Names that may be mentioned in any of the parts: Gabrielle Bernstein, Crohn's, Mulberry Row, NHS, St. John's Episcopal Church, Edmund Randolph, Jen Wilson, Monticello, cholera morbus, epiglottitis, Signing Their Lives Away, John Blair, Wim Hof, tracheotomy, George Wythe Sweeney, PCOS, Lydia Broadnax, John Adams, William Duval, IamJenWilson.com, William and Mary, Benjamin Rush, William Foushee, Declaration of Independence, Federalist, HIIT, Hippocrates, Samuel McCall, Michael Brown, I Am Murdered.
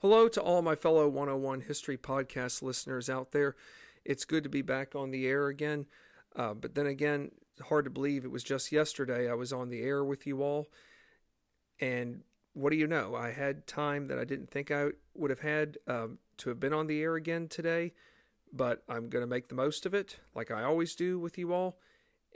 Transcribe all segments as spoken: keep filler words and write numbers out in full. Hello to all my fellow one oh one History Podcast listeners out there. It's good to be back on the air again, uh, but then again, hard to believe it was just yesterday I was on the air with you all, and what do you know? I had time that I didn't think I would have had um, to have been on the air again today, but I'm going to make the most of it, like I always do with you all,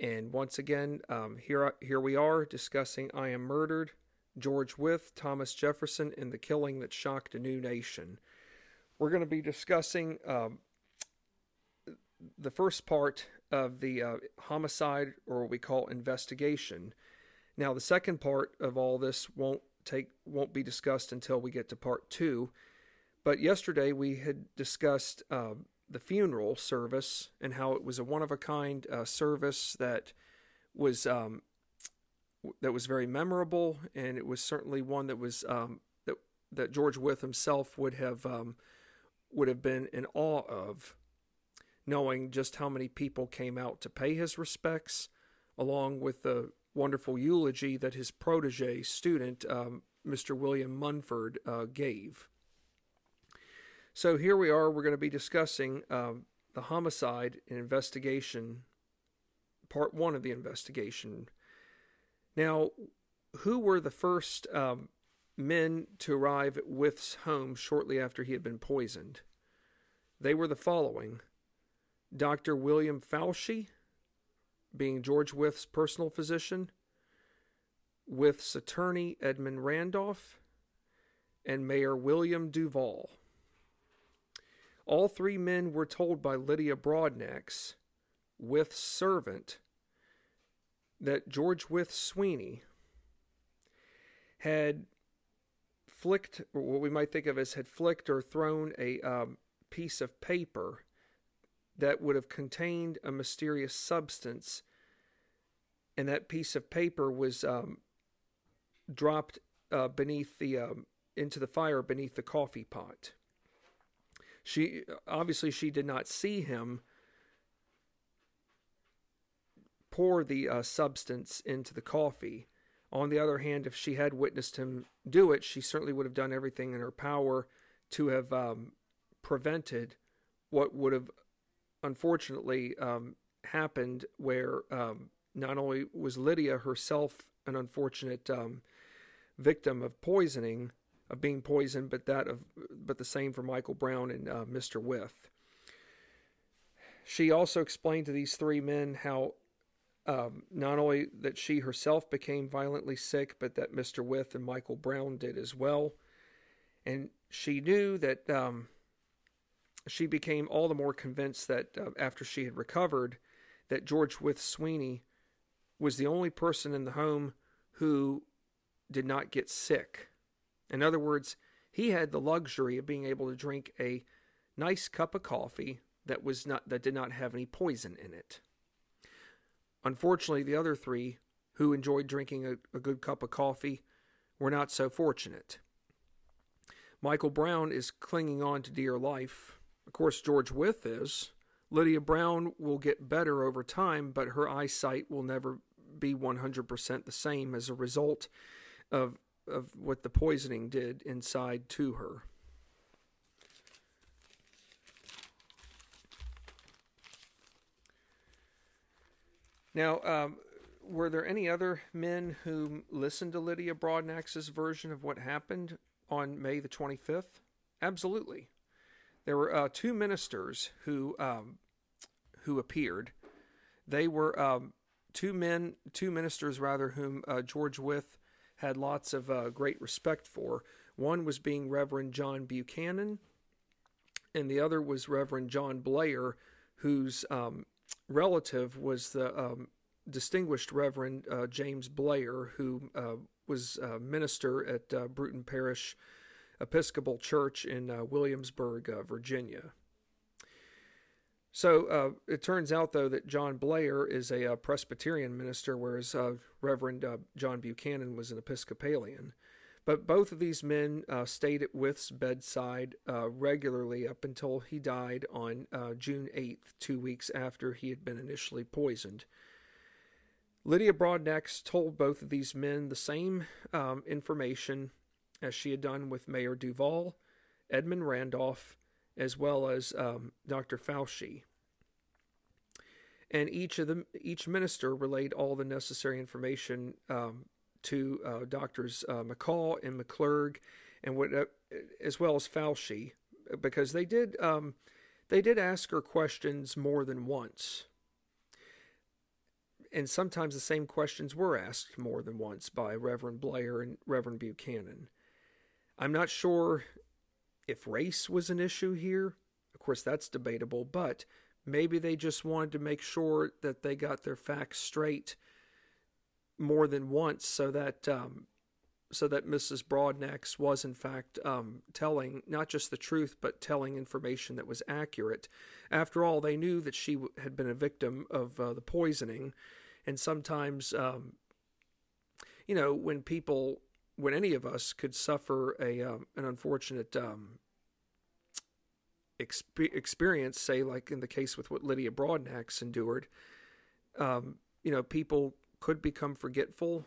and once again, um, here, I, here we are discussing I Am Murdered, George Wythe, Thomas Jefferson, and the killing that shocked a new nation. We're going to be discussing um, the first part of the uh, homicide, or what we call investigation. Now, the second part of all this won't take won't be discussed until we get to part two. But yesterday we had discussed uh, the funeral service and how it was a one-of-a-kind uh, service that was um, that was very memorable, and it was certainly one that was um, that that George Wythe himself would have um, would have been in awe of, knowing just how many people came out to pay his respects, along with the wonderful eulogy that his protege student, um, Mister William Munford, uh, gave. So here we are, we're going to be discussing um, the homicide and investigation, part one of the investigation. Now, who were the first um, men to arrive at Wythe's home shortly after he had been poisoned? They were the following: Doctor William Foushee, being George Wythe's personal physician, Wythe's attorney Edmund Randolph, and Mayor William Duval. All three men were told by Lydia Broadnax, Wythe's servant, that George Wythe Sweeney had flicked, or what we might think of as had flicked or thrown a um, piece of paper that would have contained a mysterious substance, and that piece of paper was um, dropped uh, beneath the um, into the fire beneath the coffee pot. She obviously she did not see him pour the uh, substance into the coffee. On the other hand, if she had witnessed him do it, she certainly would have done everything in her power to have um, prevented what would have unfortunately um, happened, where um, not only was Lydia herself an unfortunate um, victim of poisoning, of being poisoned, but that of but the same for Michael Brown and uh, Mister Wythe. She also explained to these three men how um, not only that she herself became violently sick, but that Mister Wythe and Michael Brown did as well, and she knew that. Um, She became all the more convinced that uh, after she had recovered, that George Wythe Sweeney was the only person in the home who did not get sick. In other words, he had the luxury of being able to drink a nice cup of coffee that was not that did not have any poison in it. Unfortunately, the other three who enjoyed drinking a, a good cup of coffee were not so fortunate. Michael Brown is clinging on to dear life. Of course, George Wythe is. Lydia Brown will get better over time, but her eyesight will never be one hundred percent the same as a result of, of what the poisoning did inside to her. Now, um, were there any other men who listened to Lydia Broadnax's version of what happened on May the twenty-fifth? Absolutely. There were uh, two ministers who um, who appeared. They were um, two men, two ministers rather, whom uh, George Wythe had lots of uh, great respect for. One was being Reverend John Buchanan, and the other was Reverend John Blair, whose um, relative was the um, distinguished Reverend uh, James Blair, who uh, was a minister at uh, Bruton Parish Episcopal Church in uh, Williamsburg, uh, Virginia. So uh, it turns out, though, that John Blair is a uh, Presbyterian minister, whereas uh, Reverend uh, John Buchanan was an Episcopalian. But both of these men uh, stayed at Wythe's bedside uh, regularly up until he died on uh, June eighth, two weeks after he had been initially poisoned. Lydia Broadnax told both of these men the same um, information as she had done with Mayor Duval Edmund Randolph, as well as um, Doctor Foushee. And each of them, each minister relayed all the necessary information um, to uh, Doctors uh, McCall and McClurg, and what, uh, as well as Foushee, because they did um, they did ask her questions more than once, and sometimes the same questions were asked more than once by Reverend Blair and Reverend Buchanan. I'm not sure if race was an issue here. Of course, that's debatable, but maybe they just wanted to make sure that they got their facts straight more than once, so that um, so that Missus Broadnax was in fact um, telling not just the truth, but telling information that was accurate. After all, they knew that she had been a victim of uh, the poisoning, and sometimes, um, you know, when people, when any of us could suffer a um, an unfortunate Um, experience, say like in the case with what Lydia Broadnax endured, um, you know, people could become forgetful.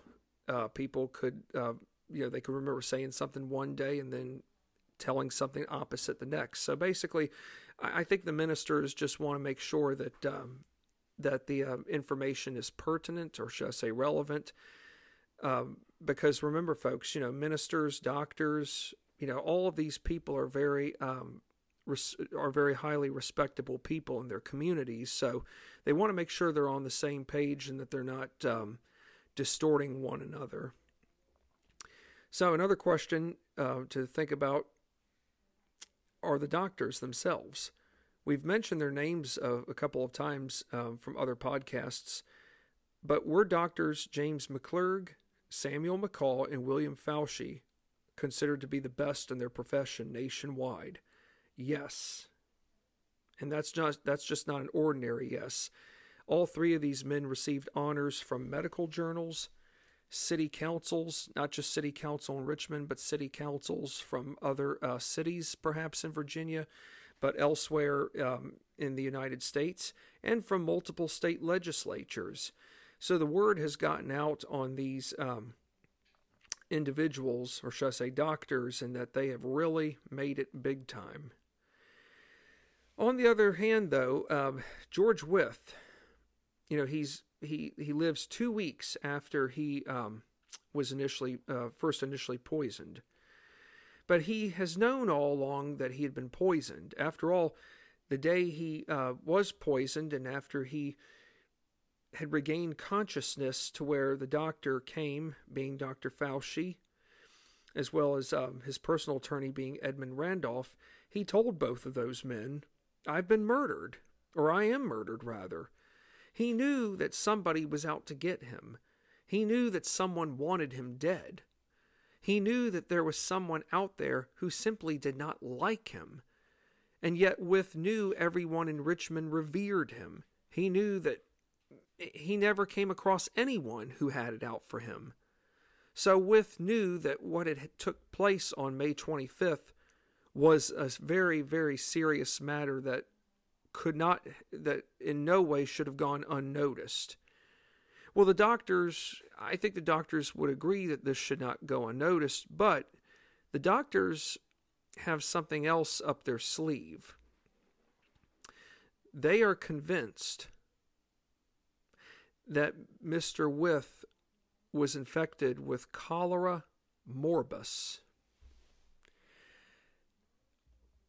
Uh, people could, uh, you know, they could remember saying something one day and then telling something opposite the next. So basically, I, I think the ministers just want to make sure that um, that the uh, information is pertinent, or should I say relevant, um, because remember, folks, you know, ministers, doctors, you know, all of these people are very um, are very highly respectable people in their communities, so they want to make sure they're on the same page and that they're not um, distorting one another. So another question uh, to think about are the doctors themselves. We've mentioned their names uh, a couple of times uh, from other podcasts, but were doctors James McClurg, Samuel McCall, and William Foushee considered to be the best in their profession nationwide? Yes. And that's just, that's just not an ordinary yes. All three of these men received honors from medical journals, city councils, not just city council in Richmond, but city councils from other uh, cities, perhaps in Virginia, but elsewhere um, in the United States, and from multiple state legislatures. So the word has gotten out on these um, individuals, or should I say doctors, and that they have really made it big time. On the other hand, though, um, George Wythe, you know, he's he he lives two weeks after he um, was initially uh, first initially poisoned, but he has known all along that he had been poisoned. After all, the day he uh, was poisoned, and after he had regained consciousness, to where the doctor came, being Doctor Foushee, as well as um, his personal attorney being Edmund Randolph, he told both of those men, "I've been murdered," or "I am murdered," rather. He knew that somebody was out to get him. He knew that someone wanted him dead. He knew that there was someone out there who simply did not like him. And yet Wythe knew everyone in Richmond revered him. He knew that he never came across anyone who had it out for him. So Wythe knew that what had took place on May twenty-fifth was a very, very serious matter that could not, that in no way should have gone unnoticed. Well, the doctors, I think the doctors would agree that this should not go unnoticed, but the doctors have something else up their sleeve. They are convinced that Mister Wythe was infected with cholera morbus.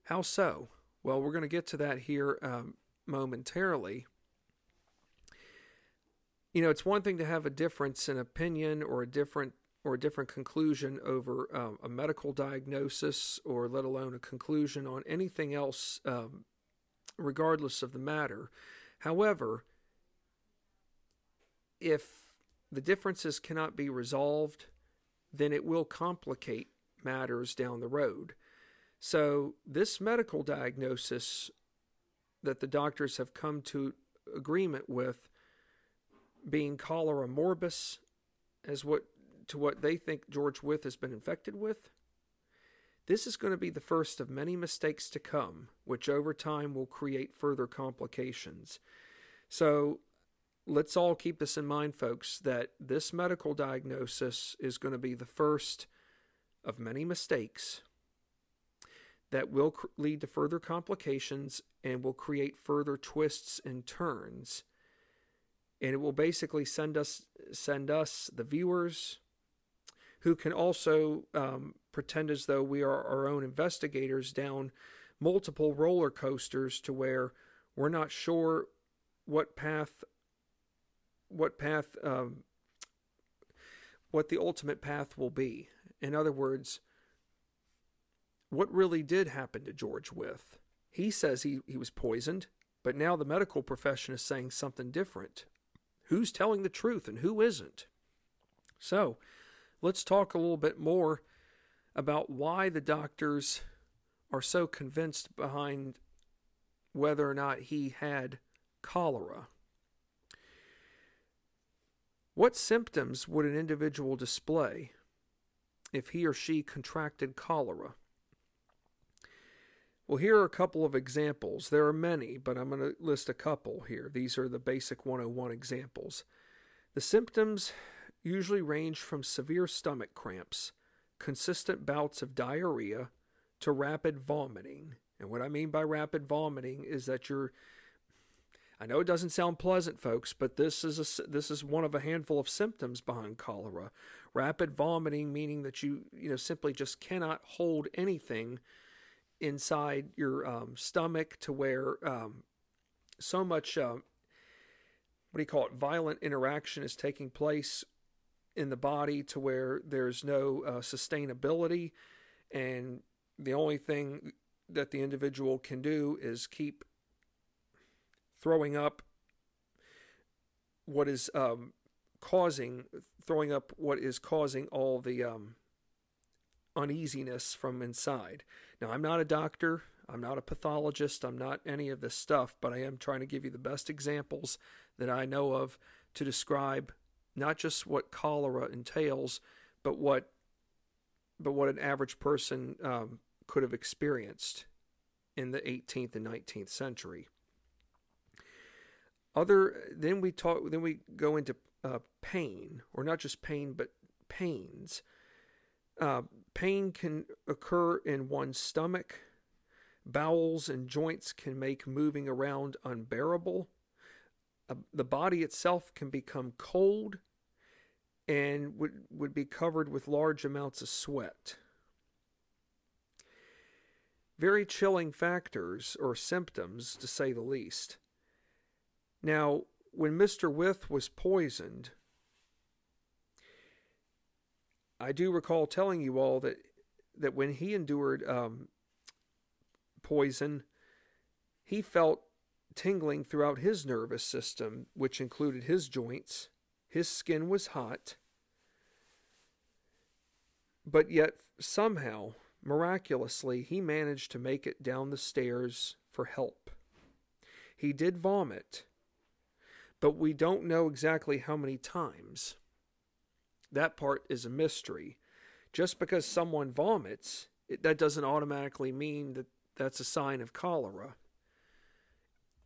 How so? Well, we're going to get to that here um, momentarily. You know, it's one thing to have a difference in opinion or a different or a different conclusion over um, a medical diagnosis, or let alone a conclusion on anything else, um, regardless of the matter. However, if the differences cannot be resolved, then it will complicate matters down the road. So this medical diagnosis that the doctors have come to agreement with, being cholera morbus, as what to what they think George Wythe has been infected with, this is going to be the first of many mistakes to come, which over time will create further complications. So let's all keep this in mind, folks, that this medical diagnosis is going to be the first of many mistakes. that will cr- lead to further complications and will create further twists and turns. And it will basically send us, send us the viewers, who can also um, pretend as though we are our own investigators, down multiple roller coasters to where we're not sure what path, what path, um, what the ultimate path will be. In other words, what really did happen to George Wythe? He says he, he was poisoned, but now the medical profession is saying something different. Who's telling the truth and who isn't? So let's talk a little bit more about why the doctors are so convinced behind whether or not he had cholera. What symptoms would an individual display if he or she contracted cholera? Well, here are a couple of examples. There are many, but I'm going to list a couple here. These are the basic one oh one examples. The symptoms usually range from severe stomach cramps, consistent bouts of diarrhea, to rapid vomiting. And what I mean by rapid vomiting is that you're, I know it doesn't sound pleasant, folks, but this is a, this is one of a handful of symptoms behind cholera. Rapid vomiting, meaning that you, you know, simply just cannot hold anything inside your um, stomach, to where um, so much, um, what do you call it, violent interaction is taking place in the body, to where there's no uh, sustainability, and the only thing that the individual can do is keep throwing up what is um, causing throwing up what is causing all the um, uneasiness from inside. Now, I'm not a doctor, I'm not a pathologist, I'm not any of this stuff, but I am trying to give you the best examples that I know of to describe not just what cholera entails, but what but what an average person um, could have experienced in the eighteenth and nineteenth century. Other then we talk then we go into uh, pain, or not just pain, but pains. Uh, pain can occur in one's stomach. Bowels and joints can make moving around unbearable. Uh, the body itself can become cold and would, would be covered with large amounts of sweat. Very chilling factors or symptoms, to say the least. Now, when Mister Wythe was poisoned, I do recall telling you all that, that when he endured um, poison, he felt tingling throughout his nervous system, which included his joints. His skin was hot, but yet somehow, miraculously, he managed to make it down the stairs for help. He did vomit, but we don't know exactly how many times. That part is a mystery. Just because someone vomits, it, that doesn't automatically mean that that's a sign of cholera.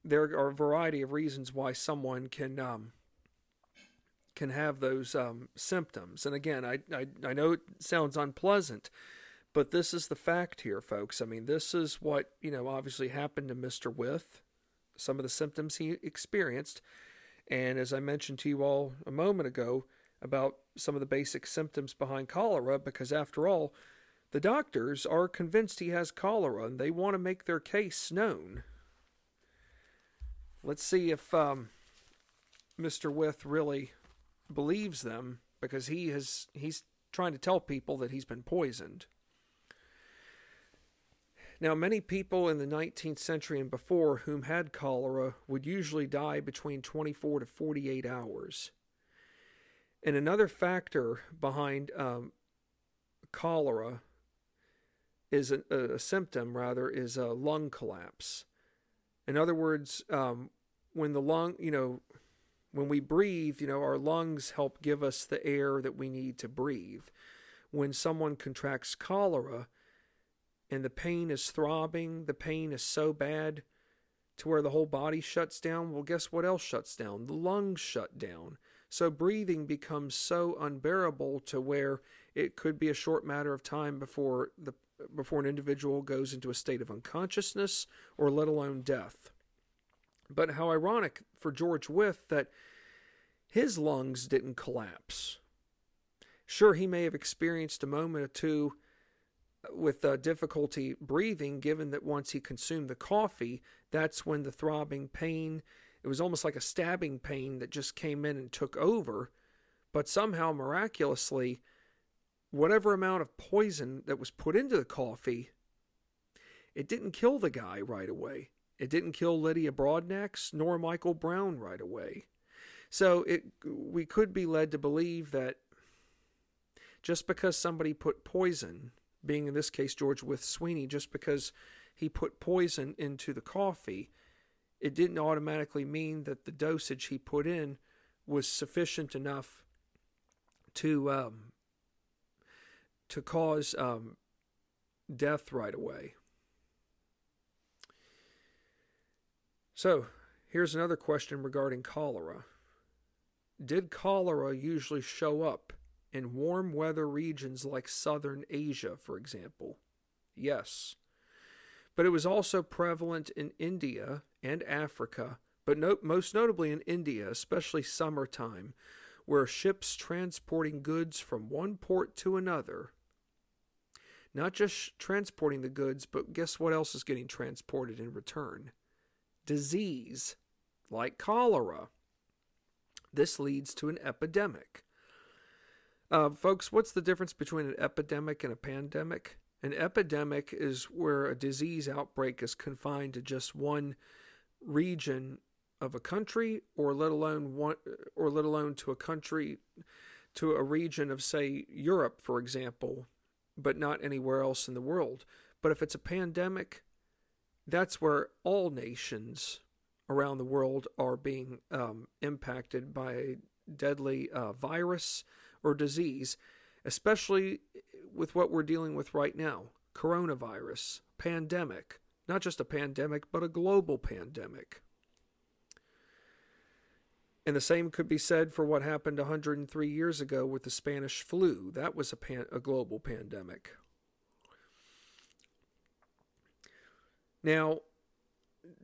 There are a variety of reasons why someone can um, can have those um, symptoms. And again, I, I I know it sounds unpleasant, but this is the fact here, folks. I mean, this is what, you know, obviously happened to Mister Wythe, some of the symptoms he experienced. And as I mentioned to you all a moment ago about some of the basic symptoms behind cholera, because after all, the doctors are convinced he has cholera and they want to make their case known. Let's see if um, Mister Wythe really believes them, because he has he's trying to tell people that he's been poisoned. Now, many people in the nineteenth century and before whom had cholera would usually die between twenty-four to forty-eight hours. And another factor behind um, cholera is a, a symptom, rather, is a lung collapse. In other words, um, when the lung, you know, when we breathe, you know, our lungs help give us the air that we need to breathe. When someone contracts cholera and the pain is throbbing, the pain is so bad to where the whole body shuts down, well, guess what else shuts down? The lungs shut down. So breathing becomes so unbearable to where it could be a short matter of time before the before an individual goes into a state of unconsciousness or let alone death. But how ironic for George Wythe that his lungs didn't collapse. Sure, he may have experienced a moment or two with uh, difficulty breathing, given that once he consumed the coffee, that's when the throbbing pain, it was almost like a stabbing pain that just came in and took over. But somehow, miraculously, whatever amount of poison that was put into the coffee, it didn't kill the guy right away. It didn't kill Lydia Broadnax nor Michael Brown right away. So it, we could be led to believe that just because somebody put poison, being in this case George Wythe Sweeney, just because he put poison into the coffee, it didn't automatically mean that the dosage he put in was sufficient enough to um, to cause um, death right away. So, here's another question regarding cholera. Did cholera usually show up in warm weather regions like southern Asia, for example? Yes. But it was also prevalent in India and Africa, but no, most notably in India, especially summertime, where ships transporting goods from one port to another, not just transporting the goods, but guess what else is getting transported in return? Disease, like cholera. This leads to an epidemic. Uh, folks, what's the difference between an epidemic and a pandemic? An epidemic is where a disease outbreak is confined to just one region of a country, or let alone one, or let alone to a country, to a region of, say, Europe, for example, but not anywhere else in the world. But if it's a pandemic, that's where all nations around the world are being um, impacted by a deadly uh, virus or disease, especially with what we're dealing with right now, coronavirus, pandemic, not just a pandemic, but a global pandemic. And the same could be said for what happened one hundred three years ago with the Spanish flu. That was a, pan- a global pandemic. Now,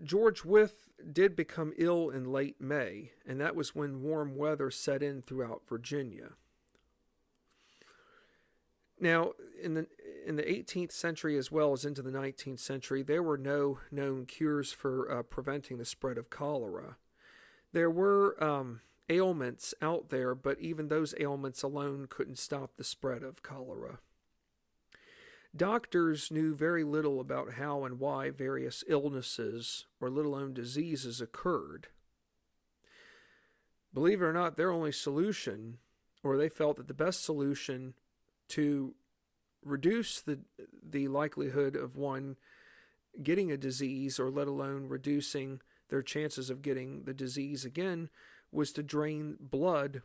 George Wythe did become ill in late May, and that was when warm weather set in throughout Virginia. Now, in the in the eighteenth century as well as into the nineteenth century, there were no known cures for uh, preventing the spread of cholera. There were um, ailments out there, but even those ailments alone couldn't stop the spread of cholera. Doctors knew very little about how and why various illnesses, or let alone diseases, occurred. Believe it or not, their only solution, or they felt that the best solution to reduce the the likelihood of one getting a disease, or let alone reducing their chances of getting the disease again, was to drain blood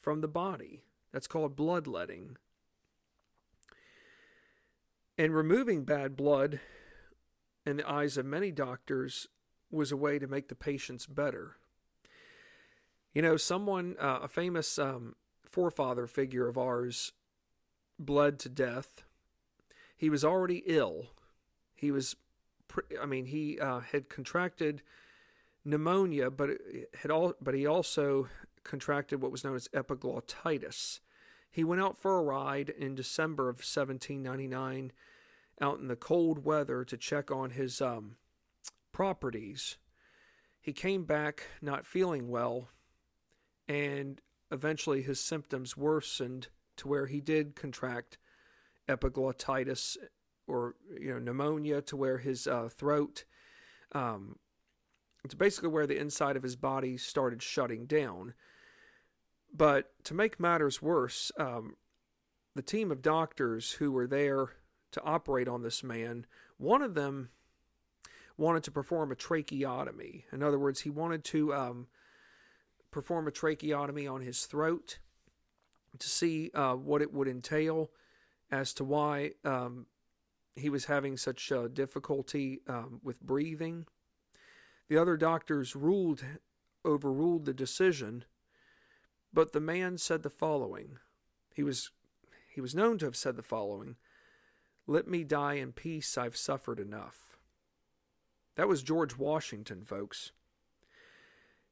from the body. That's called bloodletting. And removing bad blood, in the eyes of many doctors, was a way to make the patients better. You know, someone, uh, a famous um, forefather figure of ours, bled to death. He was already ill. He was, pre- I mean, he uh, had contracted pneumonia, but it had all, but he also contracted what was known as epiglottitis. He went out for a ride in December of seventeen ninety-nine, out in the cold weather to check on his um, properties. He came back not feeling well, and eventually his symptoms worsened to where he did contract epiglottitis, or you know, pneumonia, to where his uh, throat, um, it's basically where the inside of his body started shutting down. But to make matters worse, um, the team of doctors who were there to operate on this man, one of them wanted to perform a tracheotomy. In other words, he wanted to um, perform a tracheotomy on his throat to see uh, what it would entail as to why um, he was having such uh, difficulty um, with breathing. The other doctors ruled, overruled the decision. But the man said the following. He was he was known to have said the following. Let me die in peace, I've suffered enough. That was George Washington, folks.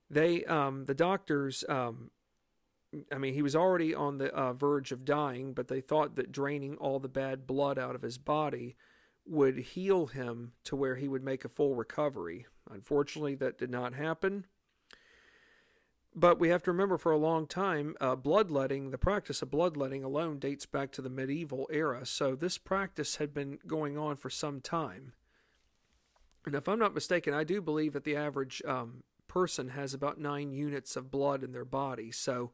They, um, the doctors, um, I mean, he was already on the uh, verge of dying, but they thought that draining all the bad blood out of his body would heal him to where he would make a full recovery. Unfortunately, that did not happen. But we have to remember, for a long time, uh, bloodletting, the practice of bloodletting alone dates back to the medieval era, so this practice had been going on for some time. And if I'm not mistaken, I do believe that the average um, person has about nine units of blood in their body, so,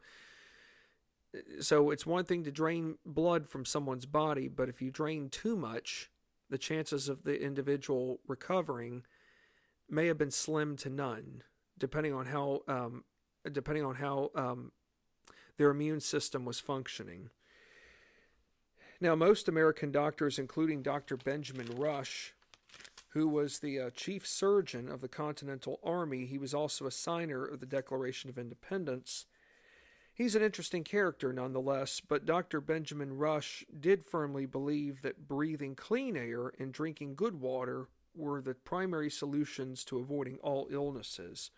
so it's one thing to drain blood from someone's body, but if you drain too much, the chances of the individual recovering may have been slim to none, depending on how... Um, depending on how um, their immune system was functioning. Now, most American doctors, including Doctor Benjamin Rush, who was the uh, chief surgeon of the Continental Army, he was also a signer of the Declaration of Independence. He's an interesting character nonetheless, but Doctor Benjamin Rush did firmly believe that breathing clean air and drinking good water were the primary solutions to avoiding all illnesses.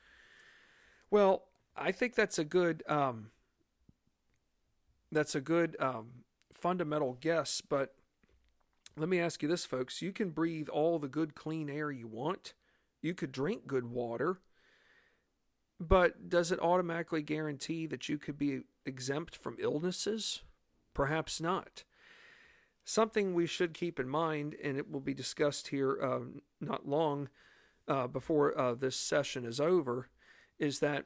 Well, I think that's a good um, that's a good um, fundamental guess, but let me ask you this, folks. You can breathe all the good, clean air you want. You could drink good water, but does it automatically guarantee that you could be exempt from illnesses? Perhaps not. Something we should keep in mind, and it will be discussed here um, not long uh, before uh, this session is over, is that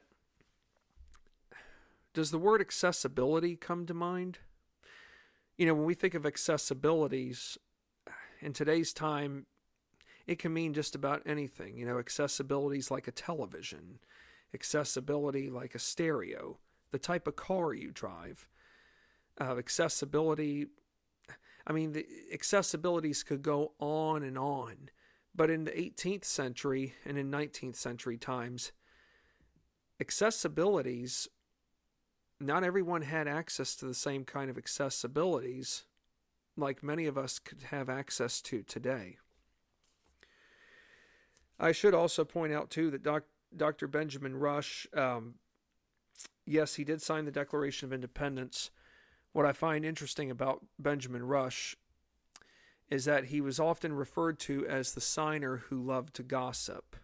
does the word accessibility come to mind? You know, when we think of accessibilities, in today's time, it can mean just about anything. You know, accessibilities like a television, accessibility like a stereo, the type of car you drive, uh, accessibility, I mean, the accessibilities could go on and on. But in the eighteenth century and in nineteenth century times, accessibilities... not everyone had access to the same kind of accessibilities like many of us could have access to today. I should also point out, too, that Doc, Doctor Benjamin Rush, um, yes, he did sign the Declaration of Independence. What I find interesting about Benjamin Rush is that he was often referred to as the signer who loved to gossip.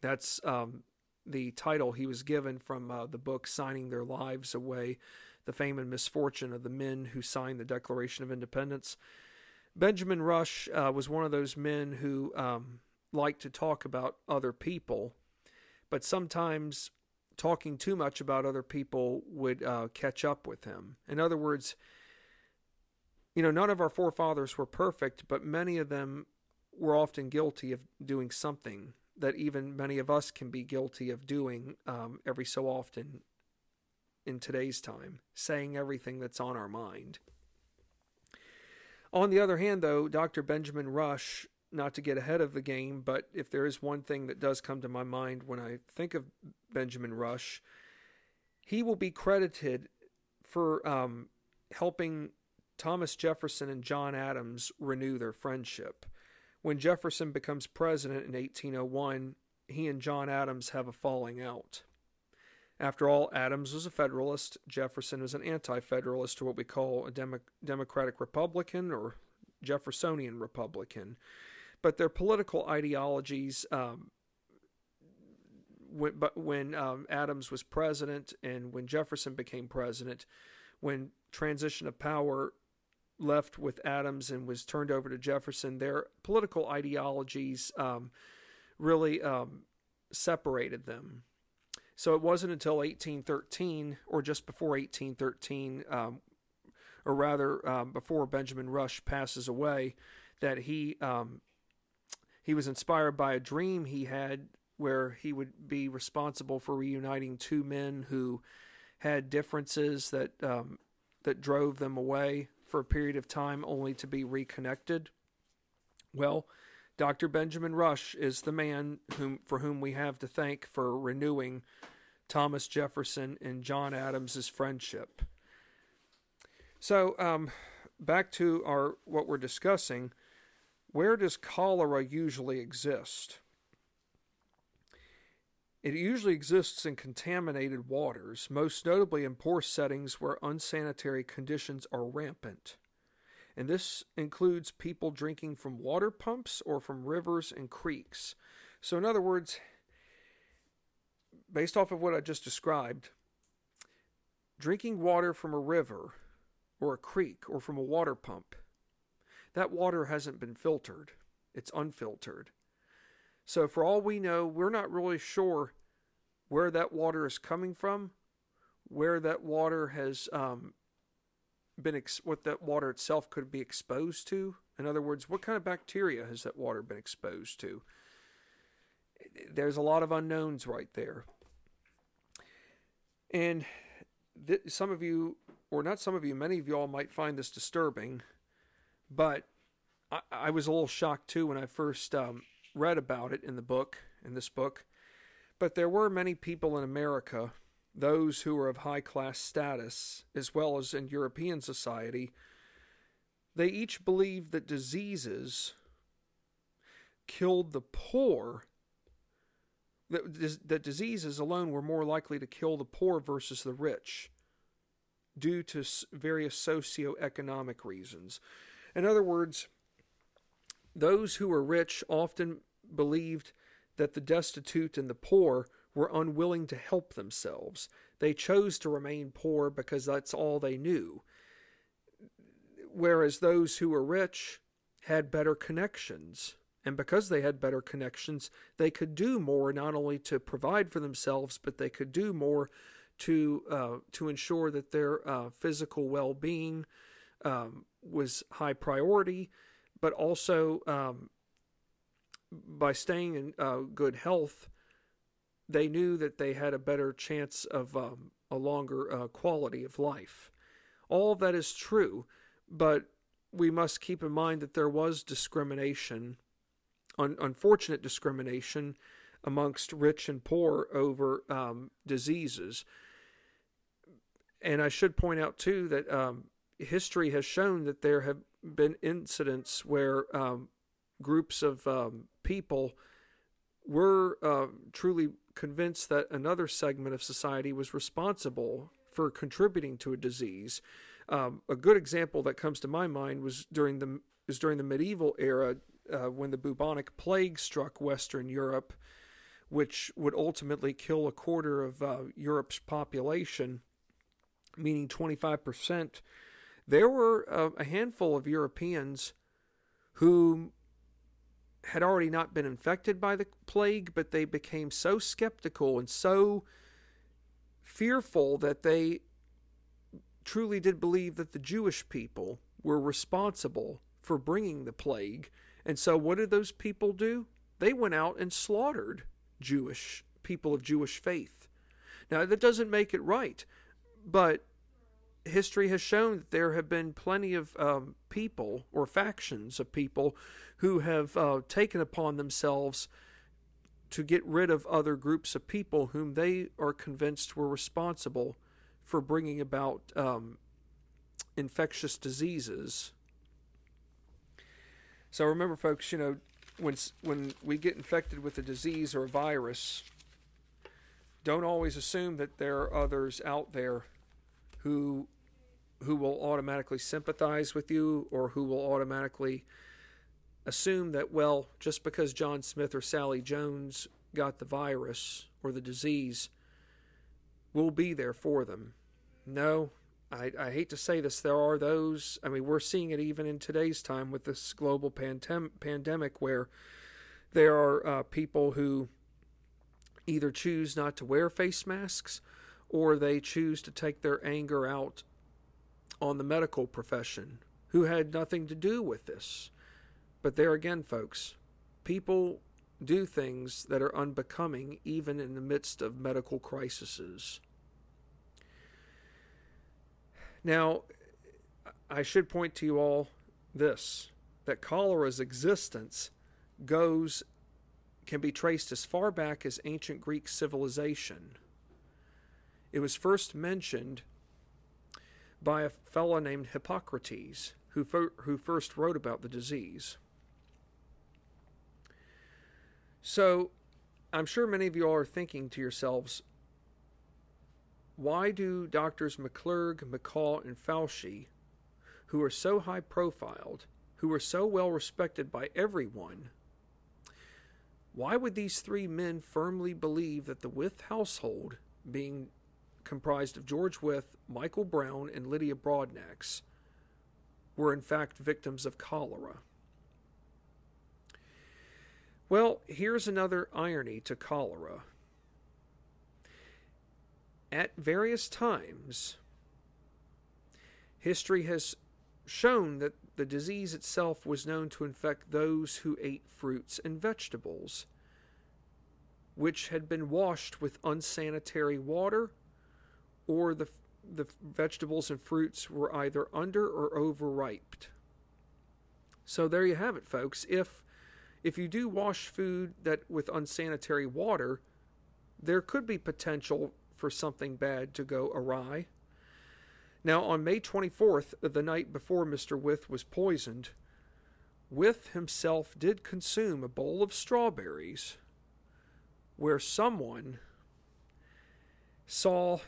That's... Um, the title he was given from uh, the book Signing Their Lives Away, The Fame and Misfortune of the Men Who Signed the Declaration of Independence. Benjamin Rush uh, was one of those men who um, liked to talk about other people, but sometimes talking too much about other people would uh, catch up with him. In other words, you know, none of our forefathers were perfect, but many of them were often guilty of doing something that even many of us can be guilty of doing um, every so often in today's time, saying everything that's on our mind. On the other hand, though, Doctor Benjamin Rush, not to get ahead of the game, but if there is one thing that does come to my mind when I think of Benjamin Rush, he will be credited for um, helping Thomas Jefferson and John Adams renew their friendship. When Jefferson becomes president in eighteen oh one, he and John Adams have a falling out. After all, Adams was a Federalist. Jefferson was an anti-Federalist, or what we call a Demo- Democratic Republican or Jeffersonian Republican. But their political ideologies, um, when, but when um, Adams was president and when Jefferson became president, when transition of power left with Adams and was turned over to Jefferson, their political ideologies um, really um, separated them. So it wasn't until eighteen thirteen, or just before eighteen thirteen, um, or rather um, before Benjamin Rush passes away, that he um, he was inspired by a dream he had where he would be responsible for reuniting two men who had differences that um, that drove them away for a period of time, only to be reconnected. Well, Doctor Benjamin Rush is the man whom, for whom we have to thank for renewing Thomas Jefferson and John Adams' friendship. So, um, back to our what we're discussing. Where does cholera usually exist? It usually exists in contaminated waters, most notably in poor settings where unsanitary conditions are rampant. And this includes people drinking from water pumps or from rivers and creeks. So in other words, based off of what I just described, drinking water from a river or a creek or from a water pump, that water hasn't been filtered. It's unfiltered. So for all we know, we're not really sure where that water is coming from, where that water has um, been, ex what that water itself could be exposed to. In other words, what kind of bacteria has that water been exposed to? There's a lot of unknowns right there. And th some of you, or not some of you, many of y'all might find this disturbing, but I, I was a little shocked too when I first um, read about it in the book, in this book. But there were many people in America, those who were of high class status, as well as in European society, they each believed that diseases killed the poor, that, that diseases alone were more likely to kill the poor versus the rich, due to various socioeconomic reasons. In other words, those who were rich often believed that the destitute and the poor were unwilling to help themselves. They chose to remain poor because that's all they knew. Whereas those who were rich had better connections. And because they had better connections, they could do more not only to provide for themselves, but they could do more to uh, to ensure that their uh, physical well-being um, was high priority, but also um, by staying in uh, good health, they knew that they had a better chance of um, a longer uh, quality of life. All of that is true, but we must keep in mind that there was discrimination, un unfortunate discrimination, amongst rich and poor over um, diseases. And I should point out, too, that um, history has shown that there have been incidents where um, groups of um, people were uh, truly convinced that another segment of society was responsible for contributing to a disease. Um, a good example that comes to my mind was during the, was during the medieval era, uh, when the bubonic plague struck Western Europe, which would ultimately kill a quarter of uh, Europe's population, meaning twenty-five percent, there were uh, a handful of Europeans who had already not been infected by the plague, but they became so skeptical and so fearful that they truly did believe that the Jewish people were responsible for bringing the plague. And so what did those people do? They went out and slaughtered Jewish people of Jewish faith. Now, that doesn't make it right, but history has shown that there have been plenty of um, people or factions of people who have uh, taken upon themselves to get rid of other groups of people whom they are convinced were responsible for bringing about um, infectious diseases. So remember, folks, you know, when, when we get infected with a disease or a virus, don't always assume that there are others out there who, who will automatically sympathize with you, or who will automatically assume that, well, just because John Smith or Sally Jones got the virus or the disease, we'll be there for them. No. I, I hate to say this, there are those, I mean, we're seeing it even in today's time with this global pandem pandemic where there are uh, people who either choose not to wear face masks, or they choose to take their anger out on the medical profession, who had nothing to do with this. But there again, folks, people do things that are unbecoming even in the midst of medical crises. Now, I should point to you all this, that cholera's existence goes, can be traced as far back as ancient Greek civilization. It was first mentioned by a fellow named Hippocrates, who, who first wrote about the disease. So I'm sure many of you all are thinking to yourselves, why do Doctors McClurg, McCall, and Foushee, who are so high profiled, who are so well respected by everyone, why would these three men firmly believe that the Wythe household, being comprised of George Wythe, Michael Brown, and Lydia Broadnax, were in fact victims of cholera? Well, here's another irony to cholera. At various times, history has shown that the disease itself was known to infect those who ate fruits and vegetables, which had been washed with unsanitary water, or the, the vegetables and fruits were either under or overripe. So there you have it, folks. If If you do wash food that with unsanitary water, there could be potential for something bad to go awry. Now, on May twenty-fourth, the night before Mister Wythe was poisoned, Wythe himself did consume a bowl of strawberries where someone saw,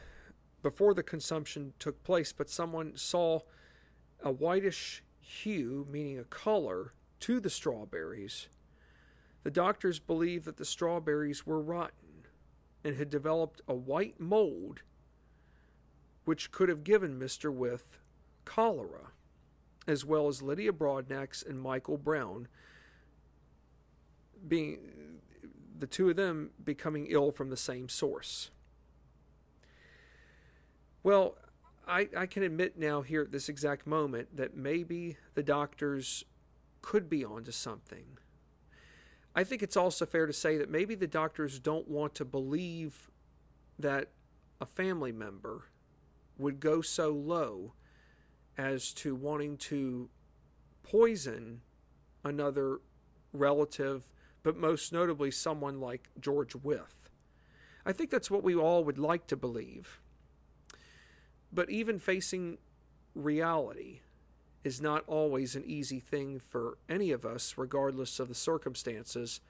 before the consumption took place, but someone saw a whitish hue, meaning a color, to the strawberries. The doctors believed that the strawberries were rotten and had developed a white mold which could have given Mister Wythe cholera, as well as Lydia Broadnax and Michael Brown, being the two of them becoming ill from the same source. Well, I, I can admit now here at this exact moment that maybe the doctors could be onto something. I think it's also fair to say that maybe the doctors don't want to believe that a family member would go so low as to wanting to poison another relative, but most notably someone like George Wythe. I think that's what we all would like to believe. But even facing reality is not always an easy thing for any of us, regardless of the circumstances.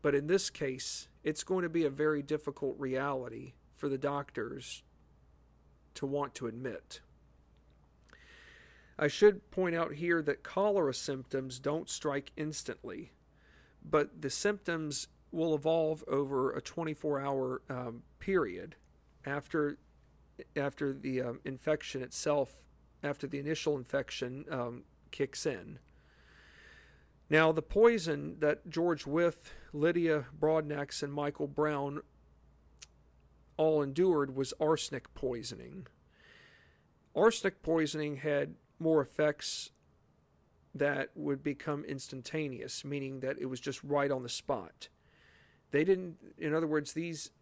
But in this case, it's going to be a very difficult reality for the doctors to want to admit. I should point out here that cholera symptoms don't strike instantly, but the symptoms will evolve over a twenty-four hour um, period after, after the um, infection itself after the initial infection um, kicks in. Now, the poison that George Wythe, Lydia Broadnax, and Michael Brown all endured was arsenic poisoning. Arsenic poisoning had more effects that would become instantaneous, meaning that it was just right on the spot. They didn't, in other words, these,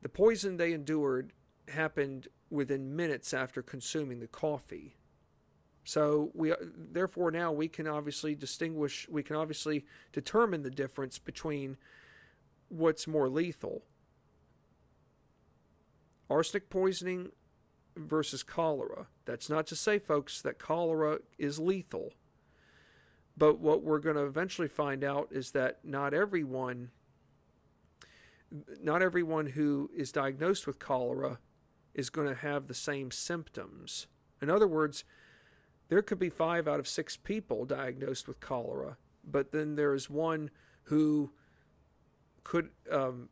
the poison they endured happened within minutes after consuming the coffee. So we therefore now we can obviously distinguish, we can obviously determine the difference between what's more lethal, arsenic poisoning versus cholera. That's not to say, folks, that cholera is lethal. But what we're going to eventually find out is that not everyone, not everyone who is diagnosed with cholera is going to have the same symptoms. In other words, there could be five out of six people diagnosed with cholera, but then there is one who could um,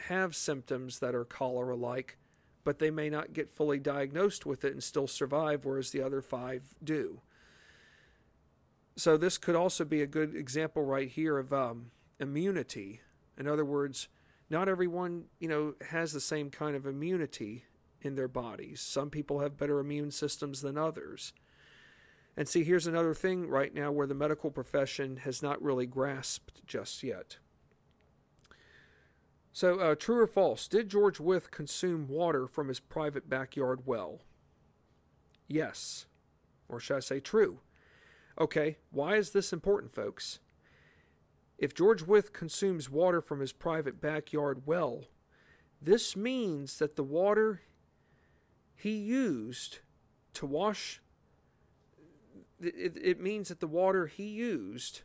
have symptoms that are cholera-like, but they may not get fully diagnosed with it and still survive, whereas the other five do. So this could also be a good example right here of um, immunity. In other words, not everyone, you know, has the same kind of immunity in their bodies. Some people have better immune systems than others. And see, here's another thing right now where the medical profession has not really grasped just yet. So, uh, true or false, did George Wythe consume water from his private backyard well? Yes. Or should I say true? Okay, why is this important, folks? If George Wythe consumes water from his private backyard well, this means that the water he used to wash, it, it means that the water he used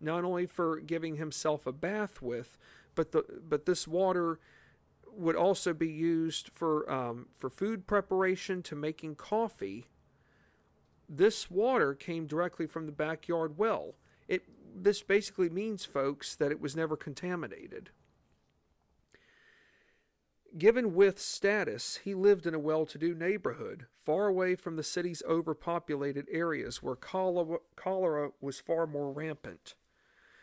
not only for giving himself a bath with, but the but this water would also be used for um, for food preparation, to making coffee. This water came directly from the backyard well. It this basically means, folks, that it was never contaminated. Given Wythe's status, he lived in a well-to-do neighborhood, far away from the city's overpopulated areas where cholera, cholera was far more rampant.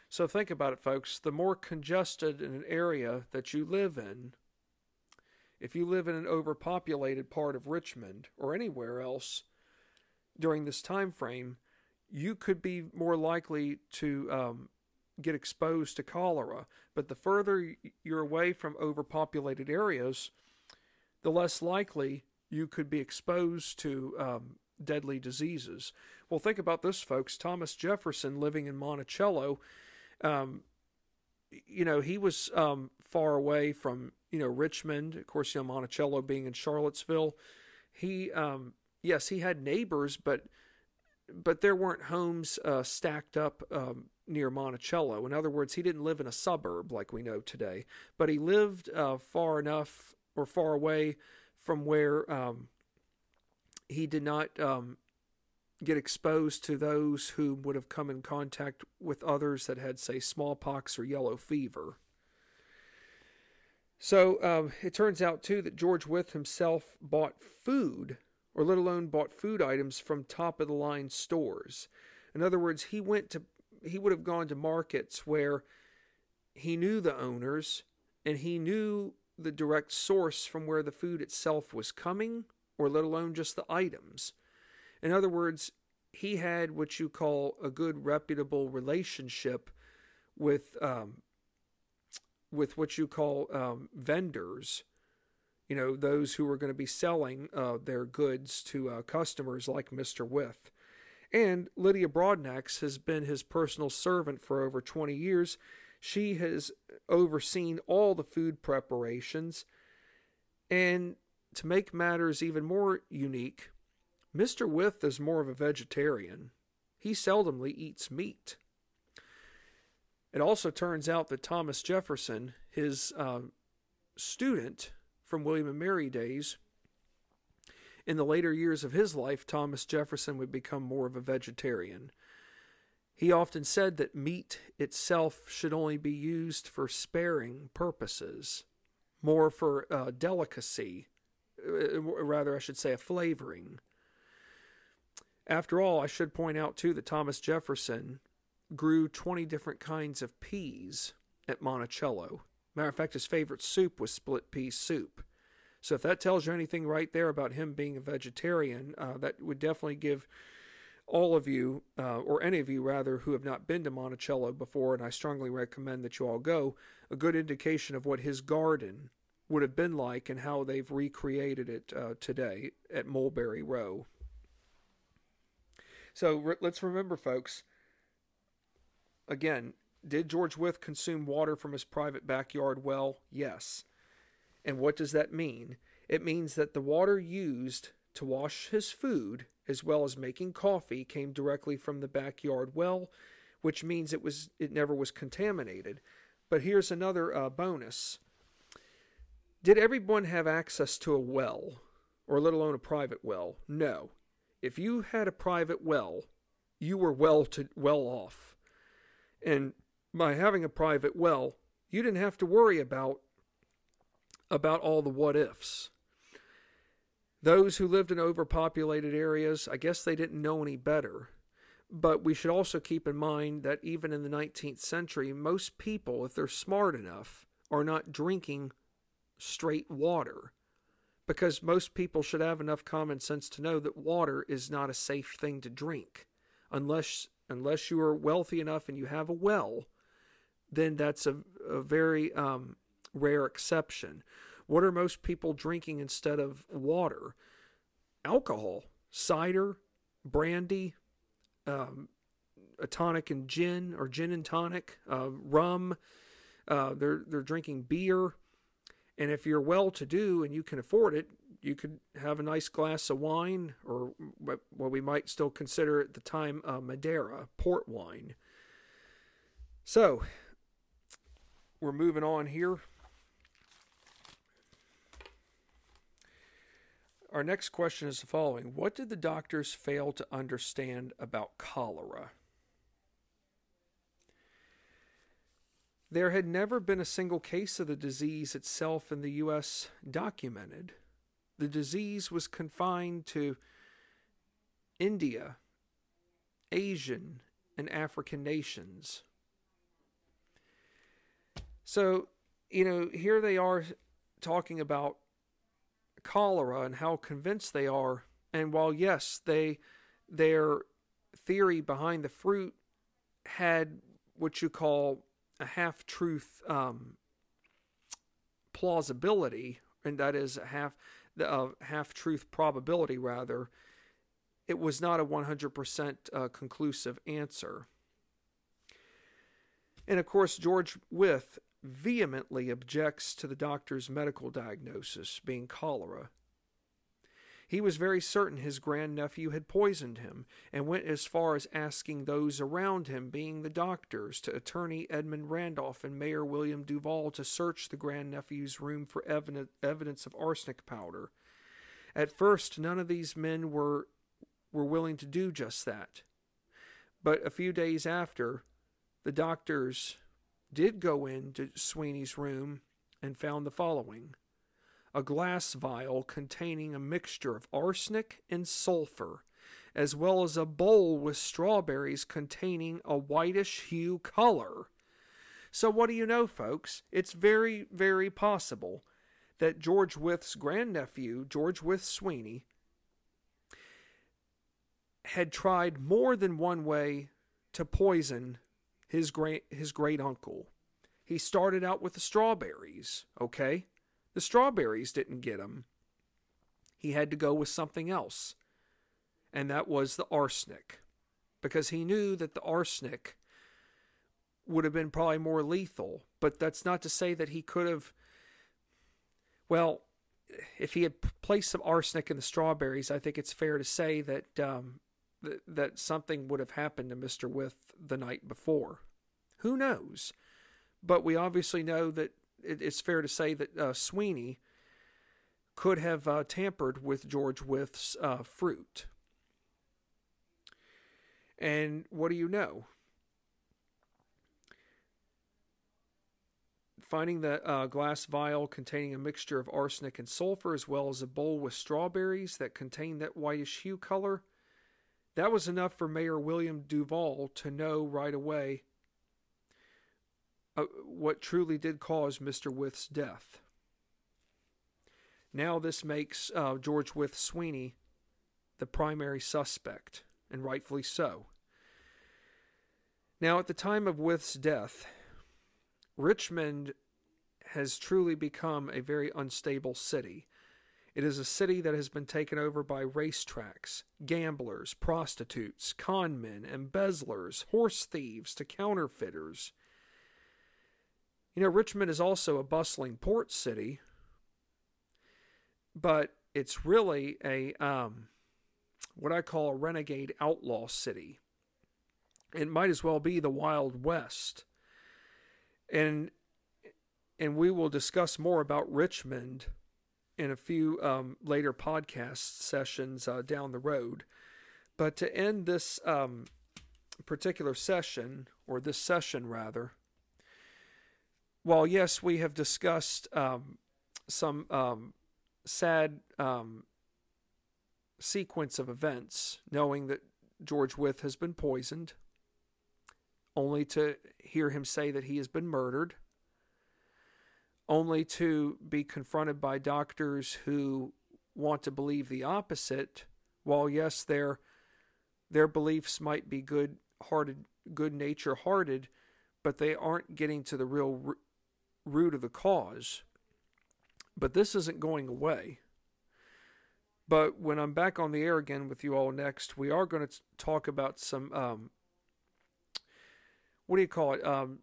So think about it, folks. The more congested an area that you live in, if you live in an overpopulated part of Richmond or anywhere else during this time frame, you could be more likely to um, get exposed to cholera. But the further you're away from overpopulated areas, the less likely you could be exposed to um, deadly diseases. Well, think about this, folks. Thomas Jefferson, living in Monticello, um, you know, he was um, far away from, you know, Richmond. Of course, you know, Monticello being in Charlottesville. He, um, yes, he had neighbors, but but there weren't homes uh, stacked up um, near Monticello. In other words, he didn't live in a suburb like we know today, but he lived uh, far enough or far away from where um, he did not um, get exposed to those who would have come in contact with others that had, say, smallpox or yellow fever. So um, it turns out, too, that George Wythe himself bought food, or let alone bought food items from top-of-the-line stores. In other words, he went to he would have gone to markets where he knew the owners, and he knew the direct source from where the food itself was coming, or let alone just the items. In other words, he had what you call a good, reputable relationship with um, with what you call um, vendors. You know, those who were going to be selling uh, their goods to uh, customers like Mister Wythe. And Lydia Broadnax has been his personal servant for over twenty years. She has overseen all the food preparations. And to make matters even more unique, Mister Wythe is more of a vegetarian. He seldomly eats meat. It also turns out that Thomas Jefferson, his uh, student from William and Mary days, in the later years of his life, Thomas Jefferson would become more of a vegetarian. He often said that meat itself should only be used for sparing purposes, more for uh, delicacy, rather I should say a flavoring. After all, I should point out too that Thomas Jefferson grew twenty different kinds of peas at Monticello. Matter of fact, his favorite soup was split pea soup. So if that tells you anything right there about him being a vegetarian, uh, that would definitely give all of you, uh, or any of you rather, who have not been to Monticello before, and I strongly recommend that you all go, a good indication of what his garden would have been like and how they've recreated it uh, today at Mulberry Row. So re- let's remember, folks, again, did George Wythe consume water from his private backyard well? Yes. And what does that mean? It means that the water used to wash his food, as well as making coffee, came directly from the backyard well, which means it was it never was contaminated. But here's another uh, bonus. Did everyone have access to a well, or let alone a private well? No. If you had a private well, you were well to well off. And by having a private well, you didn't have to worry about about all the what-ifs. Those who lived in overpopulated areas, I guess they didn't know any better. But we should also keep in mind that even in the nineteenth century, most people, if they're smart enough, are not drinking straight water, because most people should have enough common sense to know that water is not a safe thing to drink. Unless... Unless you are wealthy enough and you have a well, then that's a, a very um, rare exception. What are most people drinking instead of water? Alcohol, cider, brandy, um, a tonic and gin, or gin and tonic, uh, rum. Uh, they're they're drinking beer. And if you're well-to-do and you can afford it, you could have a nice glass of wine, or what we might still consider at the time uh, Madeira, port wine. So, we're moving on here. Our next question is the following. What did the doctors fail to understand about cholera? There had never been a single case of the disease itself in the U S documented. The disease was confined to India, Asian, and African nations. So, you know, here they are talking about cholera and how convinced they are. And while, yes, they their theory behind the fruit had what you call a half-truth um, plausibility, and that is a half, uh, half-truth probability, rather, it was not a one hundred percent uh, conclusive answer. And, of course, George Wythe vehemently objects to the doctor's medical diagnosis being cholera. He was very certain his grandnephew had poisoned him, and went as far as asking those around him, being the doctors, to attorney Edmund Randolph and Mayor William Duval, to search the grandnephew's room for evidence of arsenic powder. At first, none of these men were were willing to do just that. But a few days after, the doctors did go into Sweeney's room and found the following: a glass vial containing a mixture of arsenic and sulfur, as well as a bowl with strawberries containing a whitish hue color. So what do you know, folks? It's very, very possible that George Wythe's grandnephew, George Wythe Sweeney, had tried more than one way to poison his great his great uncle. He started out with the strawberries, okay? The strawberries didn't get him. He had to go with something else, and that was the arsenic, because he knew that the arsenic would have been probably more lethal. But that's not to say that he could have, well, if he had placed some arsenic in the strawberries, I think it's fair to say that um, th- that something would have happened to Mister Wythe the night before. Who knows? But we obviously know that it's fair to say that uh, Sweeney could have uh, tampered with George Wythe's uh, fruit. And what do you know? Finding the uh, glass vial containing a mixture of arsenic and sulfur, as well as a bowl with strawberries that contained that whitish hue color, that was enough for Mayor William Duval to know right away Uh, what truly did cause Mister Wythe's death. Now this makes uh, George Wythe Sweeney the primary suspect, and rightfully so. Now, at the time of Wythe's death, Richmond has truly become a very unstable city. It is a city that has been taken over by racetracks, gamblers, prostitutes, con men, embezzlers, horse thieves, to counterfeiters. You know, Richmond is also a bustling port city, but it's really a um, what I call a renegade outlaw city. It might as well be the Wild West. And and we will discuss more about Richmond in a few um, later podcast sessions uh, down the road. But to end this um, particular session, or this session rather, while, yes, we have discussed um, some um, sad um, sequence of events, knowing that George Wythe has been poisoned, only to hear him say that he has been murdered, only to be confronted by doctors who want to believe the opposite, while, yes, their their beliefs might be good-hearted, good-nature-hearted, but they aren't getting to the real r- root of the cause. But this isn't going away. But when I'm back on the air again with you all next, we are going to talk about some um what do you call it um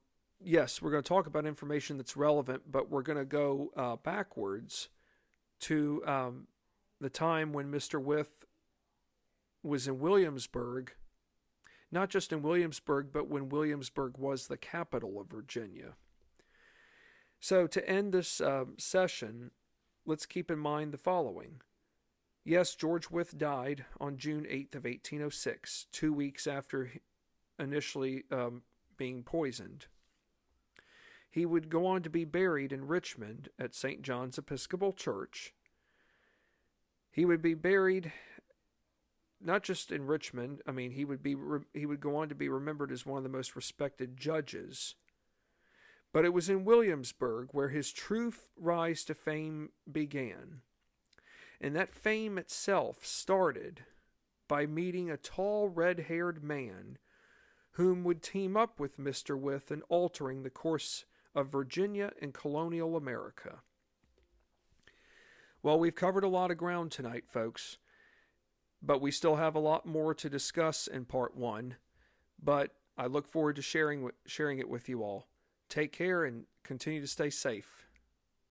yes we're going to talk about information that's relevant, but we're going to go uh backwards to um the time when Mister Wythe was in Williamsburg, not just in Williamsburg, but when Williamsburg was the capital of Virginia. So to end this uh, session, let's keep in mind the following. Yes, George Wythe died on June eighth of eighteen oh six, two weeks after initially um, being poisoned. He would go on to be buried in Richmond at Saint John's Episcopal Church. He would be buried not just in Richmond. I mean, he would be he would go on to be remembered as one of the most respected judges. But it was in Williamsburg where his true rise to fame began. And that fame itself started by meeting a tall, red-haired man whom would team up with Mister Wythe in altering the course of Virginia and colonial America. Well, we've covered a lot of ground tonight, folks, but we still have a lot more to discuss in part one. But I look forward to sharing, sharing it with you all. Take care and continue to stay safe.